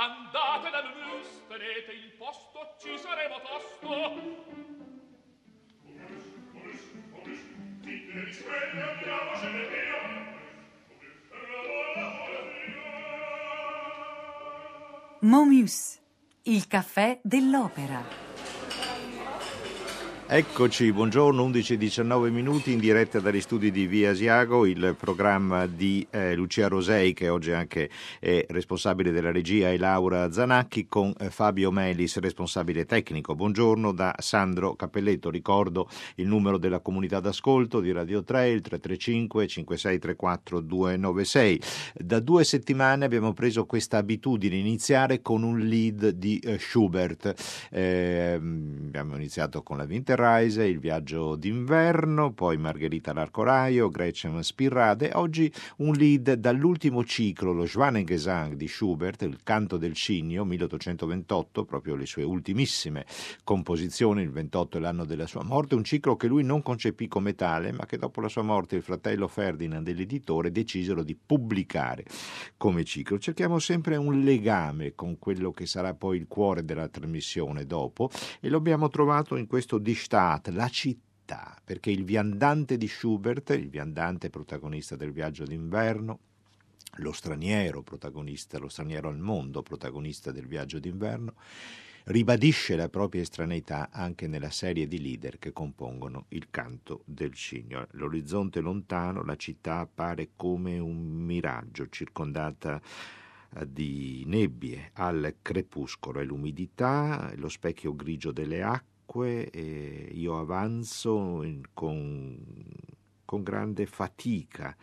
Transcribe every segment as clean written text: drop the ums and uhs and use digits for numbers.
Andate dal MOMUS, tenete il posto, ci saremo tosto. Ti risveglio, andiamo, scende via. MOMUS, il caffè dell'opera. Eccoci, buongiorno, 11:19 minuti in diretta dagli studi di Via Asiago, il programma di Lucia Rosei, che oggi anche è responsabile della regia, e Laura Zanacchi, con Fabio Melis, responsabile tecnico. Buongiorno da Sandro Cappelletto. Ricordo il numero della comunità d'ascolto di Radio 3, il 335 5634 296. Da 2 settimane abbiamo preso questa abitudine, iniziare con un lead di Schubert. Abbiamo iniziato con la Winterreise, il viaggio d'inverno, poi Margherita l'Arcoraio, Gretchen Spirade. Oggi un lead dall'ultimo ciclo, lo Schwanengesang di Schubert, il canto del cigno, 1828, proprio le sue ultimissime composizioni. Il 28 è l'anno della sua morte, un ciclo che lui non concepì come tale, ma che dopo la sua morte il fratello Ferdinand e l'editore decisero di pubblicare come ciclo. Cerchiamo sempre un legame con quello che sarà poi il cuore della trasmissione dopo, e lo abbiamo trovato in questo di Stadt, la città, perché il viandante di Schubert, il viandante protagonista del viaggio d'inverno, lo straniero al mondo protagonista del viaggio d'inverno, ribadisce la propria estraneità anche nella serie di lieder che compongono il canto del cigno. L'orizzonte lontano, la città appare come un miraggio, circondata di nebbie al crepuscolo, e l'umidità, lo specchio grigio delle acque. E io avanzo con grande fatica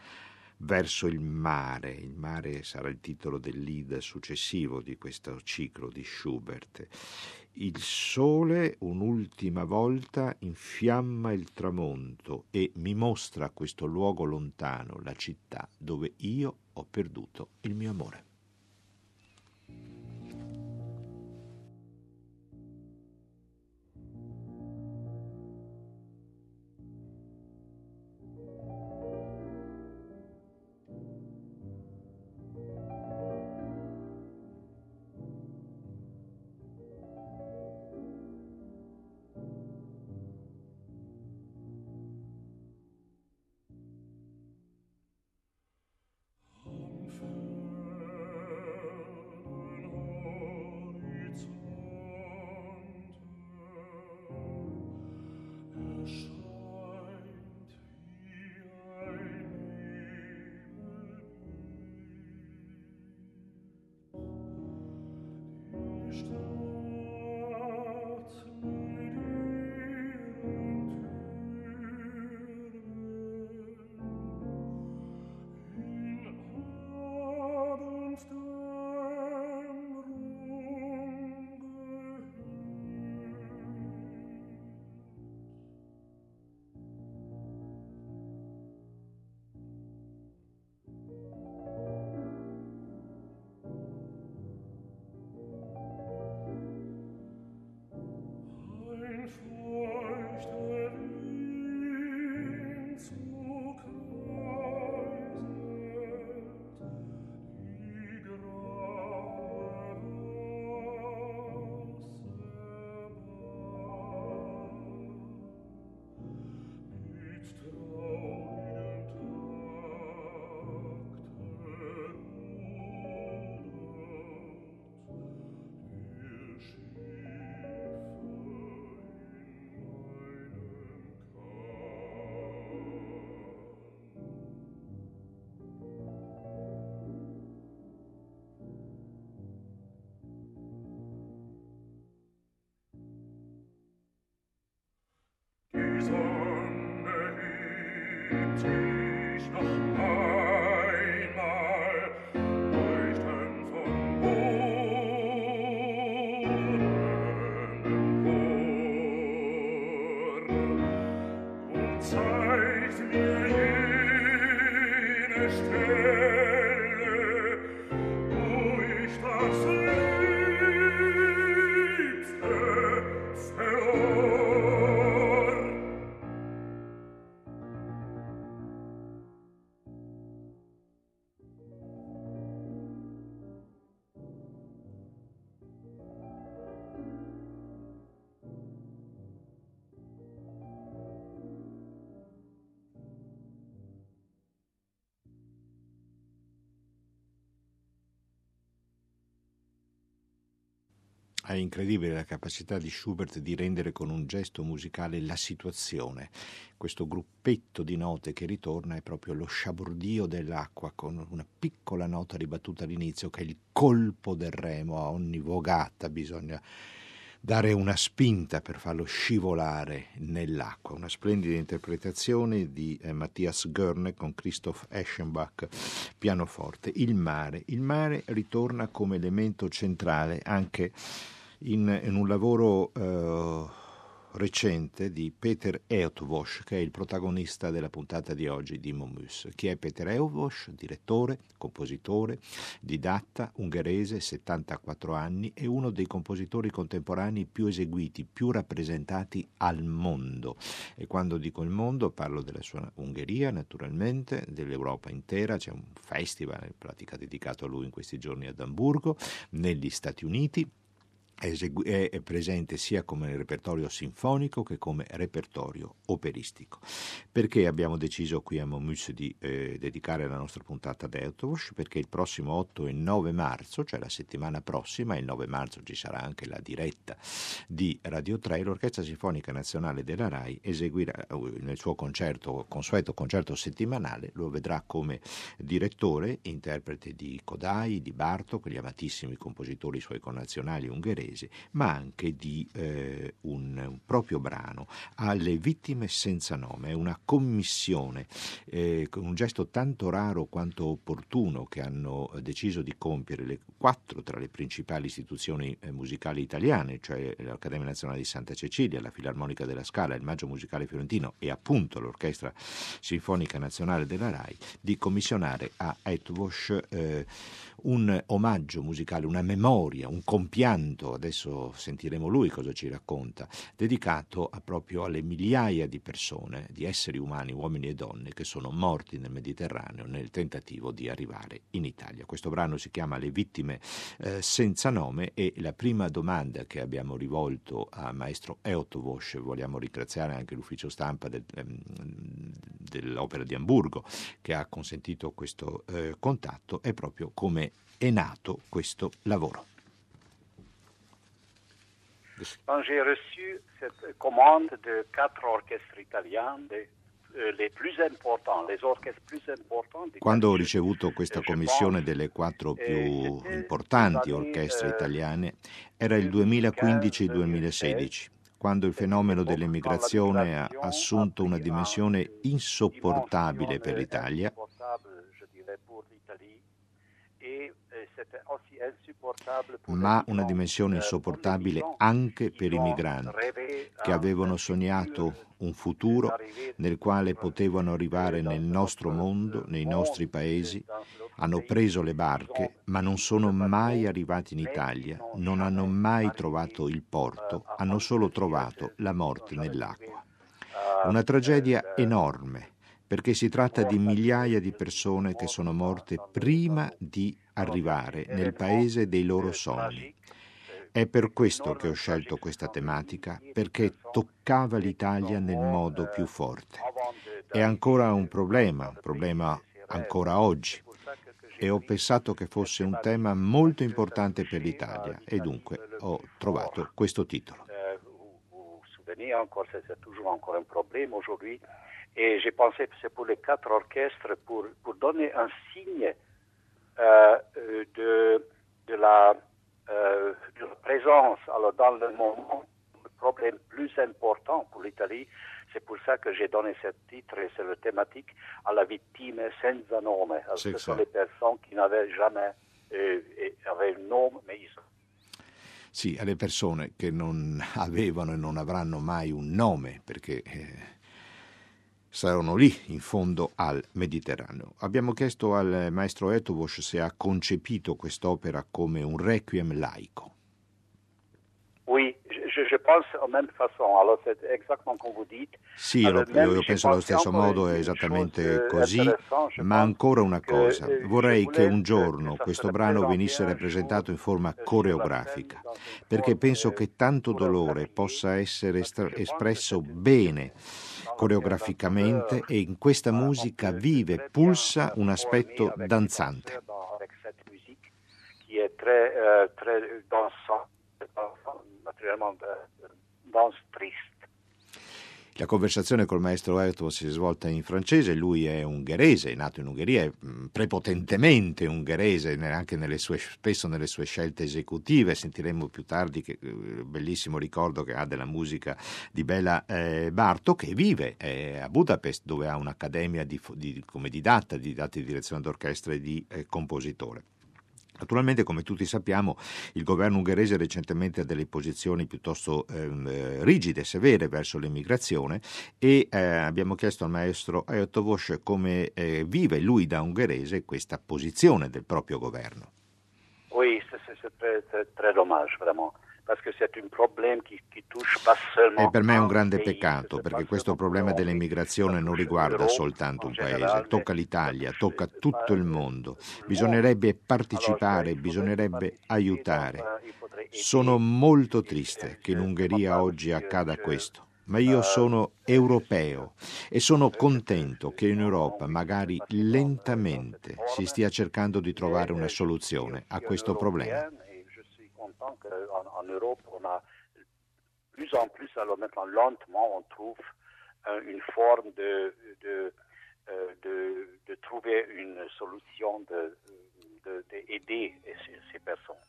verso il mare. Il mare sarà il titolo del lead successivo di questo ciclo di Schubert. Il sole un'ultima volta infiamma il tramonto e mi mostra questo luogo lontano, la città dove io ho perduto il mio amore. È incredibile la capacità di Schubert di rendere con un gesto musicale la situazione. Questo gruppetto di note che ritorna è proprio lo sciabordio dell'acqua, con una piccola nota ribattuta all'inizio che è il colpo del remo. A ogni vogata bisogna dare una spinta per farlo scivolare nell'acqua. Una splendida interpretazione di Matthias Goerne con Christoph Eschenbach, pianoforte. Il mare ritorna come elemento centrale anche in un lavoro recente di Peter Eötvös, che è il protagonista della puntata di oggi di MOMUS. Chi è Peter Eötvös? Direttore, compositore, didatta, ungherese, 74 anni, è uno dei compositori contemporanei più eseguiti, più rappresentati al mondo. E quando dico il mondo parlo della sua Ungheria, naturalmente, dell'Europa intera. C'è un festival in pratica dedicato a lui in questi giorni ad Amburgo, negli Stati Uniti. È presente sia come repertorio sinfonico che come repertorio operistico. Perché abbiamo deciso qui a Momus di dedicare la nostra puntata ad Eötvös? Perché il prossimo 8 e 9 marzo, cioè la settimana prossima, il 9 marzo ci sarà anche la diretta di Radio 3, l'Orchestra Sinfonica Nazionale della RAI eseguirà nel suo consueto concerto settimanale, lo vedrà come direttore, interprete di Kodály, di Bartók, gli amatissimi compositori suoi connazionali ungheresi, ma anche di un proprio brano, Le vittime senza nome. È una commissione con un gesto tanto raro quanto opportuno che hanno deciso di compiere le quattro tra le principali istituzioni musicali italiane, cioè l'Accademia Nazionale di Santa Cecilia, la Filarmonica della Scala, il Maggio Musicale Fiorentino e appunto l'Orchestra Sinfonica Nazionale della RAI, di commissionare a Eötvös un omaggio musicale, una memoria, un compianto, adesso sentiremo lui cosa ci racconta, dedicato proprio alle migliaia di persone, di esseri umani, uomini e donne, che sono morti nel Mediterraneo nel tentativo di arrivare in Italia. Questo brano si chiama Le vittime senza nome e la prima domanda che abbiamo rivolto a maestro Eötvös, vogliamo ringraziare anche l'ufficio stampa dell'Opera di Amburgo che ha consentito questo contatto, è proprio come è nato questo lavoro. Quand j'ai reçu cette commande de quatre orchestres italiens, quando ho ricevuto questa commissione delle quattro più importanti orchestre italiane, era il 2015-2016. Quando il fenomeno dell'emigrazione ha assunto una dimensione insopportabile per l'Italia, ma una dimensione insopportabile anche per i migranti che avevano sognato un futuro nel quale potevano arrivare nel nostro mondo, nei nostri paesi, hanno preso le barche ma non sono mai arrivati in Italia, non hanno mai trovato il porto, hanno solo trovato la morte nell'acqua. Una tragedia enorme, perché si tratta di migliaia di persone che sono morte prima di arrivare nel paese dei loro sogni. È per questo che ho scelto questa tematica, perché toccava l'Italia nel modo più forte. È ancora un problema ancora oggi, e ho pensato che fosse un tema molto importante per l'Italia e dunque ho trovato questo titolo. Et j'ai pensé que c'est pour les quatre orchestres pour donner un signe de la présence. Alors dans le moment, le problème plus important pour l'Italie, c'est pour ça que j'ai donné ce titre et c'est le thématique à la vittime senza nome. Alors, ce sont les personnes qui n'avaient jamais avaient un nom, mais ils sont. Sì, alle persone che non avevano e non avranno mai un nome, perché saranno lì, in fondo al Mediterraneo. Abbiamo chiesto al maestro Eötvös se ha concepito quest'opera come un requiem laico. Sì, io penso allo stesso modo, è esattamente così, ma ancora una cosa. Vorrei che un giorno questo brano venisse rappresentato in forma coreografica, perché penso che tanto dolore possa essere espresso bene coreograficamente, e in questa musica vive, pulsa un aspetto danzante. danse triste. La conversazione col maestro Eötvös si è svolta in francese, lui è ungherese, è nato in Ungheria, è prepotentemente ungherese, anche spesso nelle sue scelte esecutive. Sentiremo più tardi che bellissimo ricordo che ha della musica di Béla Bartók, che vive a Budapest, dove ha un'accademia come didatta, di direzione d'orchestra e di compositore. Naturalmente, come tutti sappiamo, il governo ungherese recentemente ha delle posizioni piuttosto rigide, severe verso l'immigrazione, e abbiamo chiesto al maestro Eötvös come vive lui da ungherese questa posizione del proprio governo. Oui, c'est très dommage, vraiment. E per me è un grande peccato, perché questo problema dell'immigrazione non riguarda soltanto un paese, tocca l'Italia, tocca tutto il mondo. Bisognerebbe partecipare, bisognerebbe aiutare. Sono molto triste che in Ungheria oggi accada questo, ma io sono europeo e sono contento che in Europa, magari lentamente, si stia cercando di trovare una soluzione a questo problema. En Europe, on a de plus en plus, alors maintenant lentement, on trouve une forme de trouver une solution d'aider ces personnes.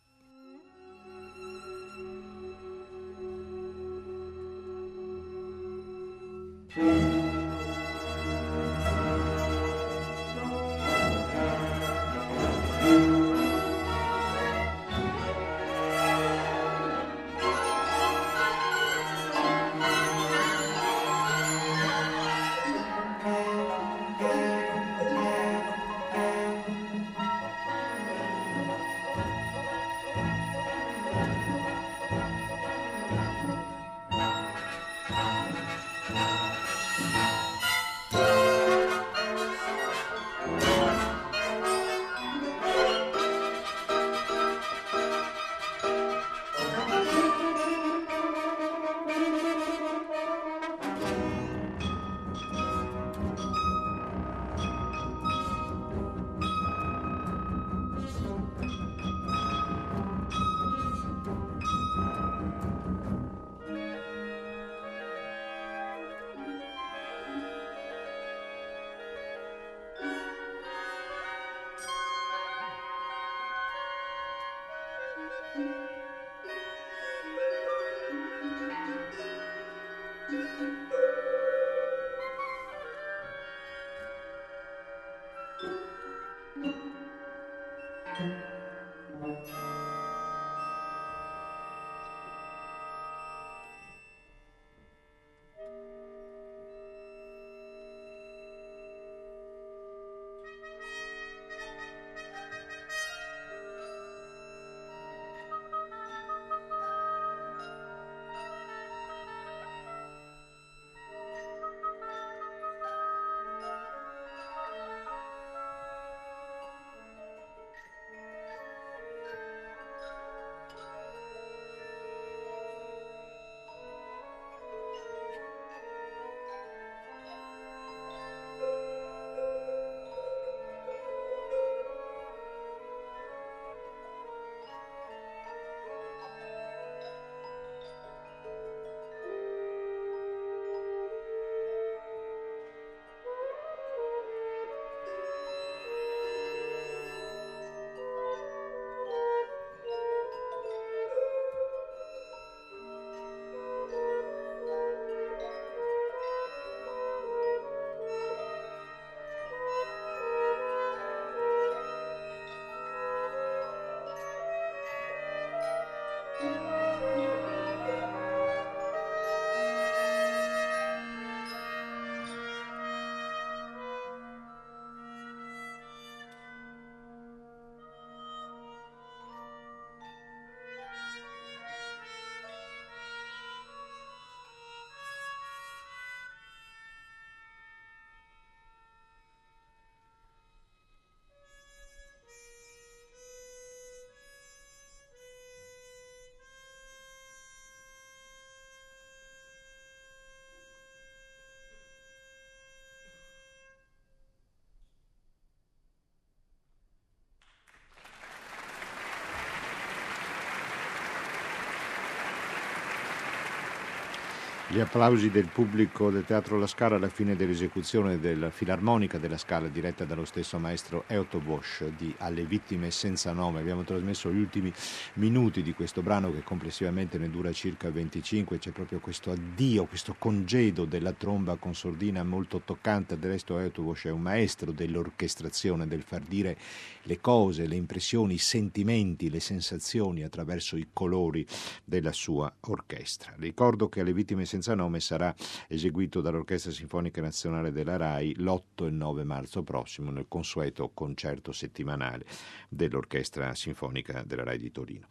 Gli applausi del pubblico del Teatro La Scala alla fine dell'esecuzione della Filarmonica della Scala diretta dallo stesso maestro Eötvös di Alle vittime senza nome. Abbiamo trasmesso gli ultimi minuti di questo brano che complessivamente ne dura circa 25. C'è proprio questo addio, questo congedo della tromba con sordina molto toccante. Del resto Eötvös è un maestro dell'orchestrazione, del far dire le cose, le impressioni, i sentimenti, le sensazioni attraverso i colori della sua orchestra. Ricordo che Alle vittime senza nome sarà eseguito dall'Orchestra Sinfonica Nazionale della RAI l'8 e il 9 marzo prossimo nel consueto concerto settimanale dell'Orchestra Sinfonica della RAI di Torino.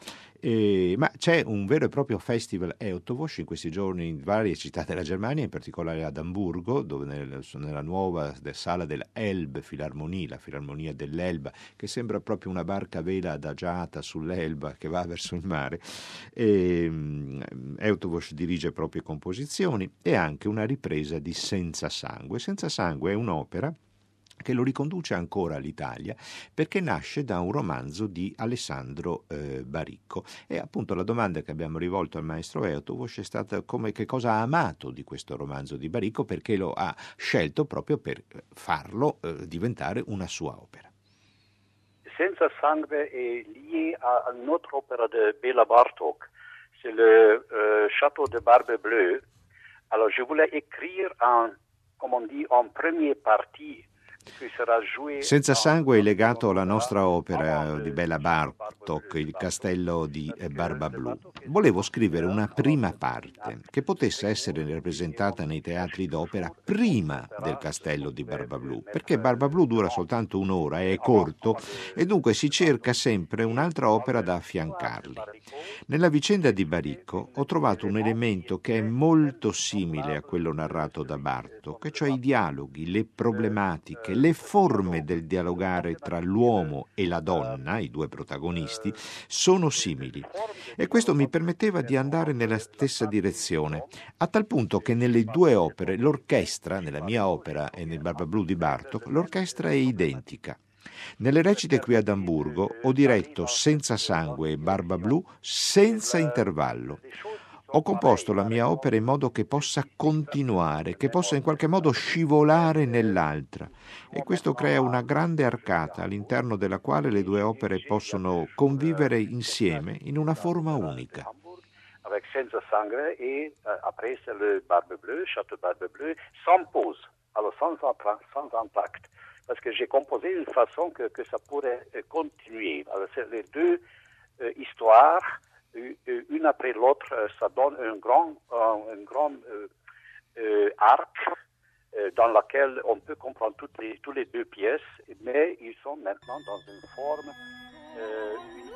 Ma c'è un vero e proprio festival Eötvös in questi giorni in varie città della Germania, in particolare ad Amburgo, dove nella nuova sala della Elbe Filarmonia, la Filarmonia dell'Elba, che sembra proprio una barca a vela adagiata sull'Elba che va verso il mare. Eötvös dirige proprio i composizioni e anche una ripresa di Senza Sangue. Senza Sangue è un'opera che lo riconduce ancora all'Italia perché nasce da un romanzo di Alessandro Baricco. E appunto la domanda che abbiamo rivolto al maestro Eötvös è stata che cosa ha amato di questo romanzo di Baricco, perché lo ha scelto proprio per farlo diventare una sua opera. Senza Sangue è ligato all'altra opera di Bartók, c'est le Château de Barbe Bleue. Alors, je voulais écrire en première partie. Senza Sangue è legato alla nostra opera di Béla Bartók, Il castello di Barba Blu. Volevo scrivere una prima parte che potesse essere rappresentata nei teatri d'opera prima del castello di Barba Blu, perché Barba Blu dura soltanto un'ora, è corto e dunque si cerca sempre un'altra opera da affiancarli. Nella vicenda di Baricco ho trovato un elemento che è molto simile a quello narrato da Bartók, cioè i dialoghi, le problematiche, le forme del dialogare tra l'uomo e la donna, i due protagonisti, sono simili. E questo mi permetteva di andare nella stessa direzione, a tal punto che nelle due opere, l'orchestra, nella mia opera e nel Barba Blu di Bartók, l'orchestra è identica. Nelle recite qui ad Amburgo ho diretto Senza Sangue e Barba Blu senza intervallo. Ho composto la mia opera in modo che possa continuare, che possa in qualche modo scivolare nell'altra, e questo crea una grande arcata all'interno della quale le due opere possono convivere insieme in una forma unica. Avec Senza Sangue e après c'est le Barbe Bleue, Château Barbe Bleue, sans pause, alors sans impact, parce que j'ai composé une façon que ça pourrait continuer. Alors c'est les deux histoires. Une après l'autre, ça donne un grand arc dans lequel on peut comprendre toutes les deux pièces, mais ils sont maintenant dans une forme unique.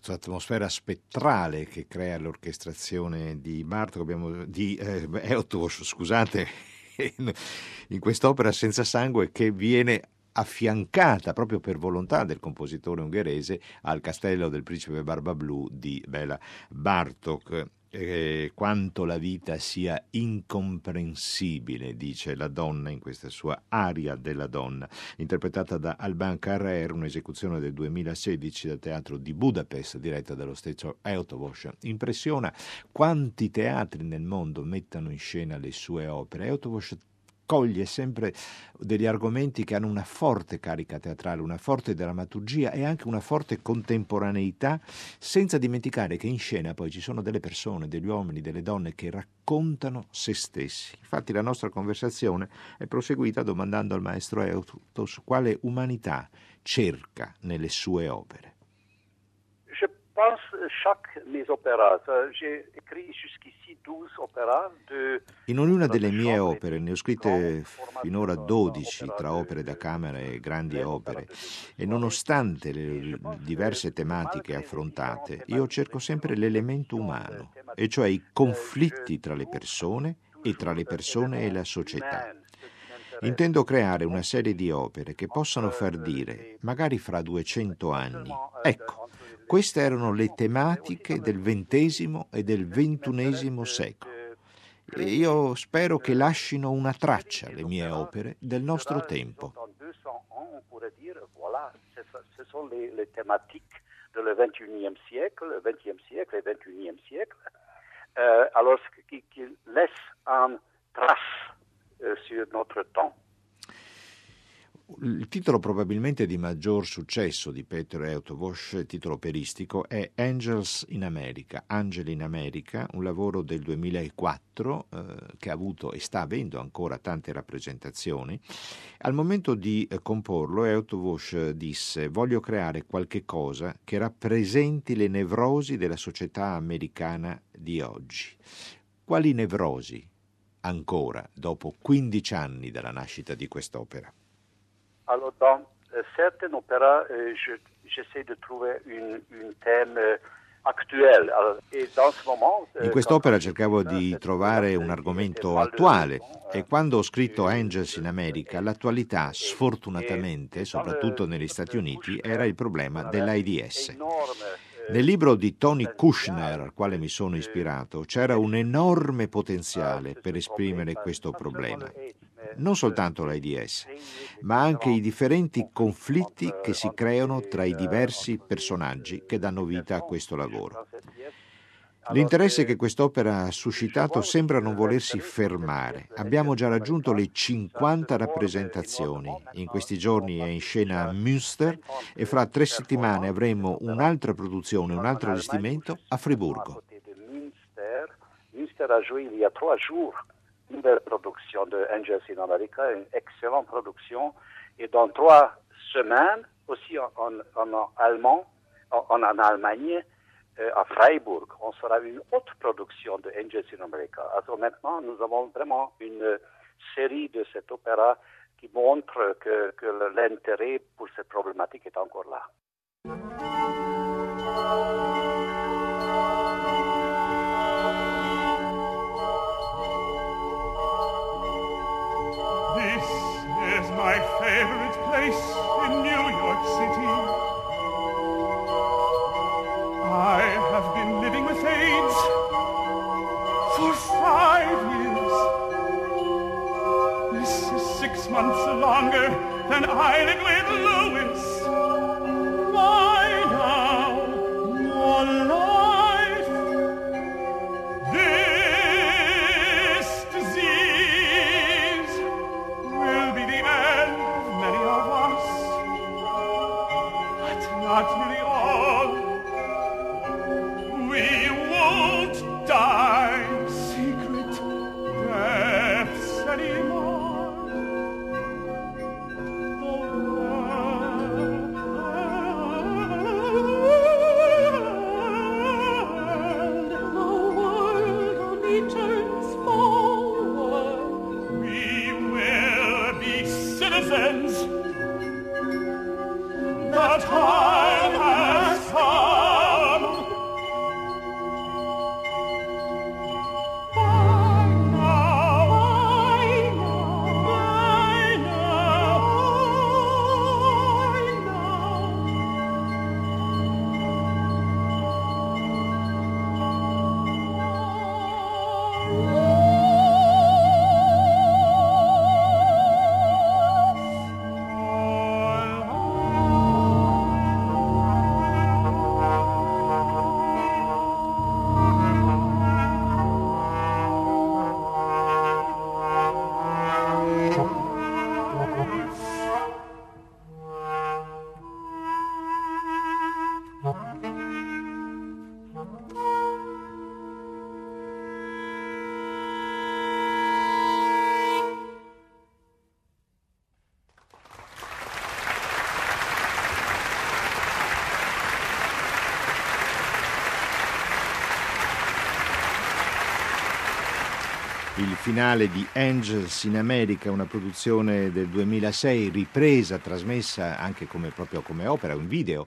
questa atmosfera spettrale che crea l'orchestrazione di Bartók, di Eötvös, scusate, in quest'opera Senza Sangue, che viene affiancata proprio per volontà del compositore ungherese al Castello del Principe Barbablù di Béla Bartók. Quanto la vita sia incomprensibile, dice la donna in questa sua aria della donna, interpretata da Alban Carrère, un'esecuzione del 2016 dal Teatro di Budapest diretta dallo stesso Eötvös. Impressiona quanti teatri nel mondo mettano in scena le sue opere. Eötvös coglie sempre degli argomenti che hanno una forte carica teatrale, una forte drammaturgia e anche una forte contemporaneità, senza dimenticare che in scena poi ci sono delle persone, degli uomini, delle donne che raccontano se stessi. Infatti la nostra conversazione è proseguita domandando al maestro Eötvös quale umanità cerca nelle sue opere. In ognuna delle mie opere, ne ho scritte finora 12 tra opere da camera e grandi opere, e nonostante le diverse tematiche affrontate, io cerco sempre l'elemento umano, e cioè i conflitti tra le persone e tra le persone e la società. Intendo creare una serie di opere che possano far dire, magari fra 200 anni, ecco, queste erano le tematiche del XX e del XXI secolo. E io spero che lascino una traccia le mie opere del nostro tempo. Alors, qui laisse un trace sur notre temps. Il titolo probabilmente di maggior successo di Peter Eötvös, titolo operistico, è Angels in America, Angeli in America, un lavoro del 2004 che ha avuto e sta avendo ancora tante rappresentazioni. Al momento di comporlo, Eötvös disse: voglio creare qualche cosa che rappresenti le nevrosi della società americana di oggi. Quali nevrosi ancora dopo 15 anni dalla nascita di quest'opera? Alors, dans certaines opéras, j'essaie de trouver un thème actuel. Et dans ce moment, in quest'opera cercavo di trovare un argomento attuale, e quando ho scritto Angels in America, l'attualità, sfortunatamente, soprattutto negli Stati Uniti, era il problema dell'AIDS. Nel libro di Tony Kushner, al quale mi sono ispirato, c'era un enorme potenziale per esprimere questo problema. Non soltanto l'AIDS, ma anche i differenti conflitti che si creano tra i diversi personaggi che danno vita a questo lavoro. L'interesse che quest'opera ha suscitato sembra non volersi fermare. Abbiamo già raggiunto le 50 rappresentazioni. In questi giorni è in scena a Münster e fra 3 settimane avremo un'altra produzione, un altro allestimento a Friburgo. Münster ha giocato il 3 giorni. Une belle production de Angels in America, une excellente production. Et dans 3 semaines, aussi en Allemagne, à Freiburg, on sera une autre production de Angels in America. Alors maintenant, nous avons vraiment une série de cet opéra qui montre que l'intérêt pour cette problématique est encore là. My favorite place in New York City. I have been living with AIDS for 5 years. This is 6 months longer than I did with Louis. Why now more life? This disease will be the end. Not really all. We won't die secret deaths anymore. Oh, the world only turns forward. We will be citizens. But time has come. il finale di Angels in America, una produzione del 2006 ripresa, trasmessa anche come, proprio come opera, un video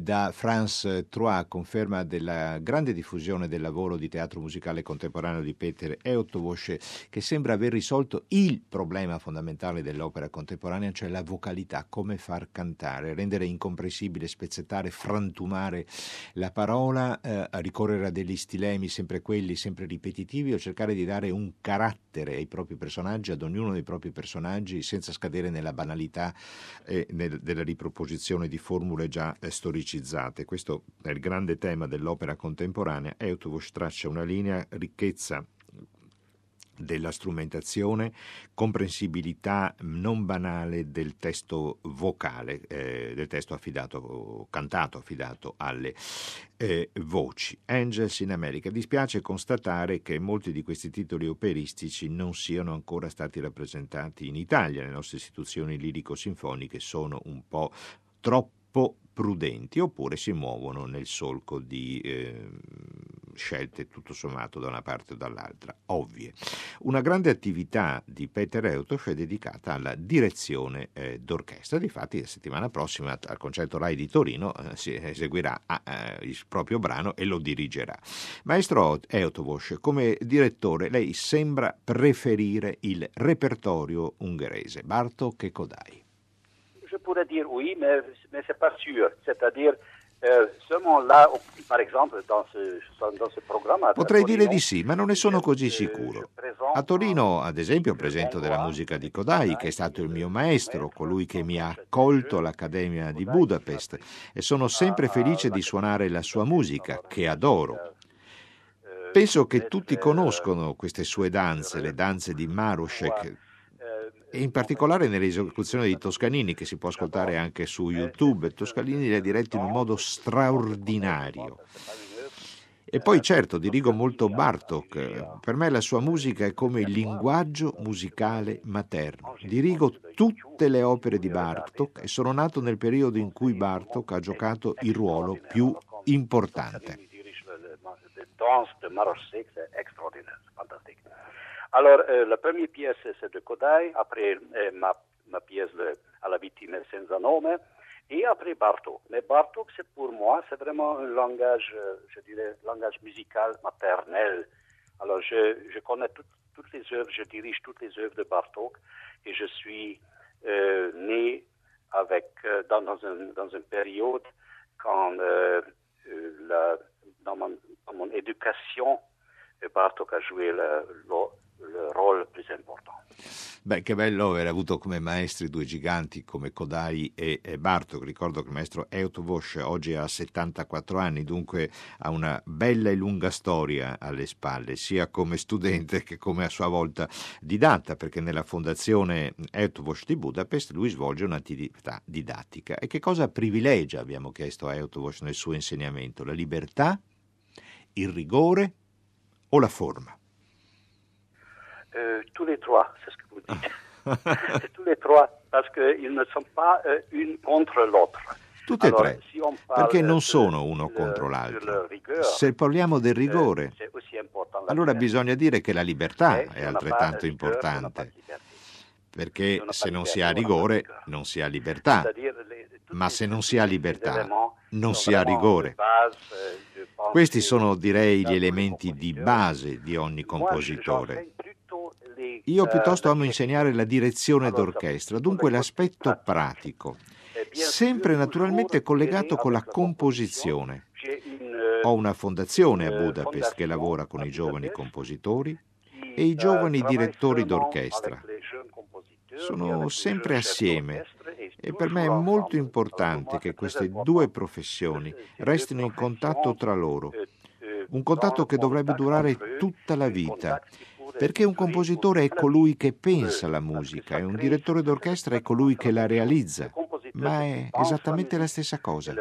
da Franz Trois, conferma della grande diffusione del lavoro di teatro musicale contemporaneo di Peter Eötvös, che sembra aver risolto il problema fondamentale dell'opera contemporanea, cioè la vocalità, come far cantare, rendere incomprensibile, spezzettare, frantumare la parola, ricorrere a degli stilemi sempre quelli, sempre ripetitivi, o cercare di dare un carattere ai propri personaggi, ad ognuno dei propri personaggi, senza scadere nella banalità della riproposizione di formule già storicizzate. Questo è il grande tema dell'opera contemporanea. Eötvös traccia una linea, ricchezza della strumentazione, comprensibilità non banale del testo vocale, del testo affidato, cantato, affidato alle voci. Angels in America. Dispiace constatare che molti di questi titoli operistici non siano ancora stati rappresentati in Italia. Le nostre istituzioni lirico-sinfoniche sono un po' troppo prudenti, oppure si muovono nel solco di scelte tutto sommato da una parte o dall'altra ovvie. Una grande attività di Peter Eötvös è dedicata alla direzione d'orchestra. Difatti la settimana prossima al Concerto Rai di Torino si eseguirà il proprio brano e lo dirigerà. Maestro Eötvös, come direttore lei sembra preferire il repertorio ungherese, Bartók e Kodály. Je pourrais dire oui, mais c'est pas sûr, c'est-à-dire seulement là, par exemple, dans ce programma. Potrei dire di sì, ma non ne sono così sicuro. A Torino, ad esempio, presento della musica di Kodály, che è stato il mio maestro, colui che mi ha accolto all'Accademia di Budapest, e sono sempre felice di suonare la sua musica, che adoro. Penso che tutti conoscono queste sue danze, le danze di Maruschek, e in particolare nell'esecuzione di Toscanini, che si può ascoltare anche su YouTube. Toscanini le ha dirette in un modo straordinario. E poi certo, dirigo molto Bartók. Per me la sua musica è come il linguaggio musicale materno. Dirigo tutte le opere di Bartók e sono nato nel periodo in cui Bartók ha giocato il ruolo più importante. Alors, la première pièce, c'est de Kodály, après ma pièce à la vittime senza nome, et après Bartók. Mais Bartók, c'est pour moi, c'est vraiment un langage, je dirais, langage musical maternel. Alors, je connais toutes les œuvres, je dirige toutes les œuvres de Bartók, et je suis né avec, dans une période quand, dans mon éducation, Bartók a joué le ruolo più importante. Beh, che bello aver avuto come maestri due giganti come Kodály e Bartók. Ricordo che il maestro Eötvös oggi ha 74 anni, dunque ha una bella e lunga storia alle spalle, sia come studente che come a sua volta didatta, perché nella Fondazione Eötvös di Budapest lui svolge un'attività didattica. E che cosa privilegia, abbiamo chiesto a Eötvös nel suo insegnamento? La libertà, il rigore o la forma? Tous les trois, c'est ce que vous dites. Tous les trois, parce qu'ils ne sont pas une contre l'autre. Tutte e tre, perché non sono uno contro l'altro. Se parliamo del rigore, allora bisogna dire che la libertà è altrettanto importante, perché se non si ha rigore non si ha libertà, ma se non si ha libertà non si ha rigore. Questi sono, direi, gli elementi di base di ogni compositore. Io piuttosto amo insegnare la direzione d'orchestra, dunque l'aspetto pratico, sempre naturalmente collegato con la composizione. Ho una fondazione a Budapest che lavora con i giovani compositori e i giovani direttori d'orchestra. Sono sempre assieme e per me è molto importante che queste due professioni restino in contatto tra loro, un contatto che dovrebbe durare tutta la vita, perché un compositore è colui che pensa la musica e un direttore d'orchestra è colui che la realizza, ma è esattamente la stessa cosa.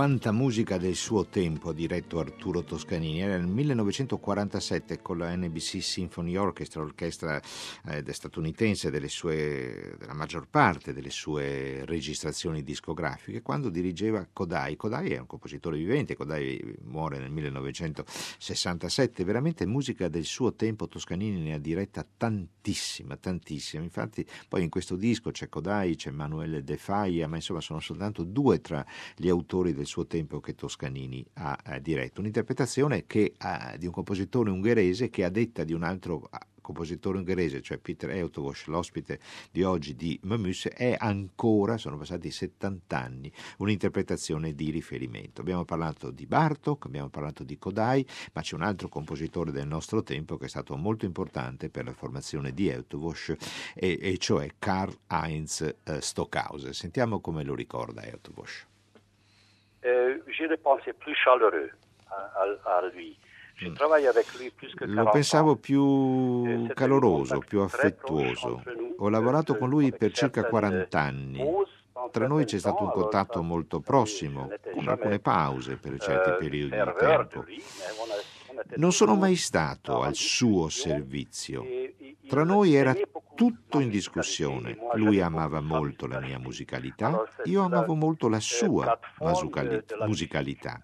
Quanta musica del suo tempo ha diretto Arturo Toscanini. Era nel 1947 con la NBC Symphony Orchestra, l'orchestra statunitense della maggior parte delle sue registrazioni discografiche, quando dirigeva Kodály. Kodály è un compositore vivente, Kodály muore nel 1967, veramente musica del suo tempo Toscanini ne ha diretta tantissima, infatti poi in questo disco c'è Kodály, c'è Manuel De Falla, ma insomma sono soltanto due tra gli autori del suo tempo che Toscanini ha diretto. Un'interpretazione che di un compositore ungherese che, a detta di un altro compositore ungherese, cioè Peter Eötvös, l'ospite di oggi di MOMUS, è ancora, sono passati 70 anni, un'interpretazione di riferimento. Abbiamo parlato di Bartók, abbiamo parlato di Kodály, ma c'è un altro compositore del nostro tempo che è stato molto importante per la formazione di Eötvös, e cioè Karl Heinz Stockhausen. Sentiamo come lo ricorda Eötvös. Je ne pensais plus chaleureux à lui. Lo pensavo più caloroso, più affettuoso. Ho lavorato con lui per circa 40 anni. Tra noi c'è stato un contatto molto prossimo, con alcune pause per certi periodi di tempo. Non sono mai stato al suo servizio. Tra noi era tutto in discussione. Lui amava molto la mia musicalità, io amavo molto la sua musicalità.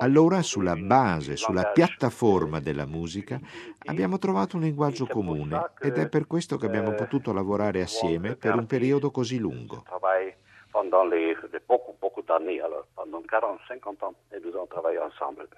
Allora, sulla base, sulla piattaforma della musica, abbiamo trovato un linguaggio comune ed è per questo che abbiamo potuto lavorare assieme per un periodo così lungo. Pendant 40-50 ans, nous avons travaillé ensemble.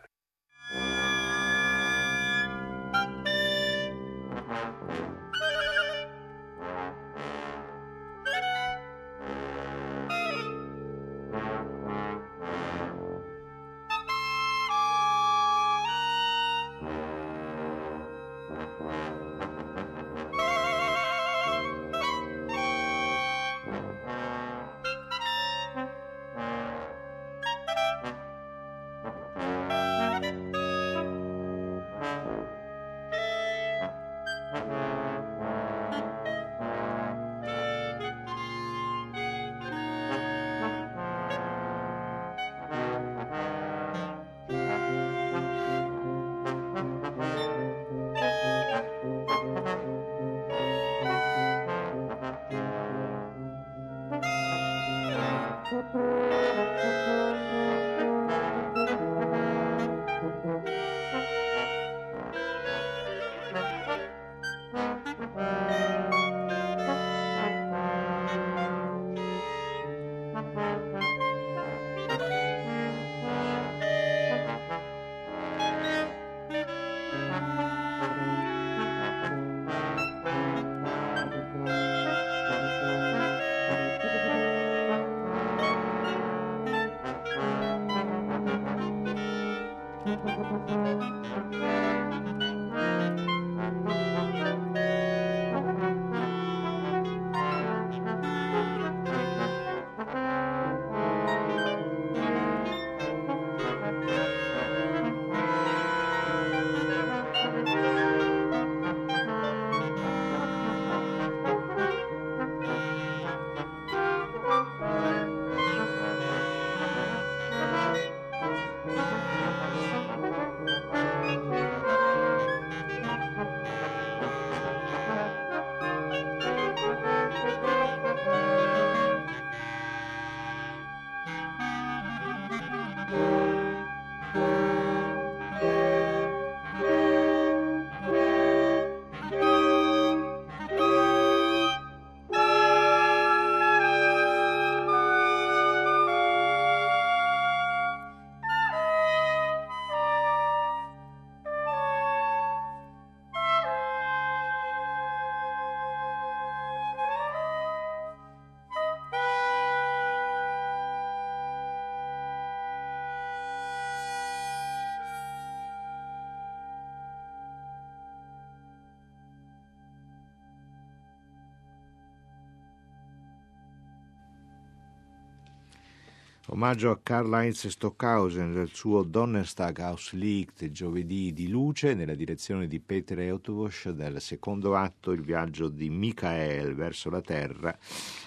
Omaggio a Karl Heinz Stockhausen nel suo Donnerstag aus Licht, Giovedì di luce, nella direzione di Peter Eötvös, del secondo atto, il viaggio di Michael verso la terra.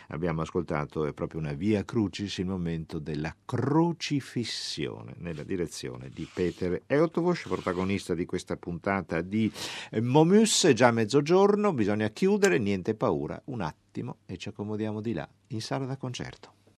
Abbiamo ascoltato, è proprio una via crucis, il momento della crocifissione, nella direzione di Peter Eötvös, protagonista di questa puntata di MOMUS. È già mezzogiorno, bisogna chiudere, niente paura, un attimo e ci accomodiamo di là in sala da concerto.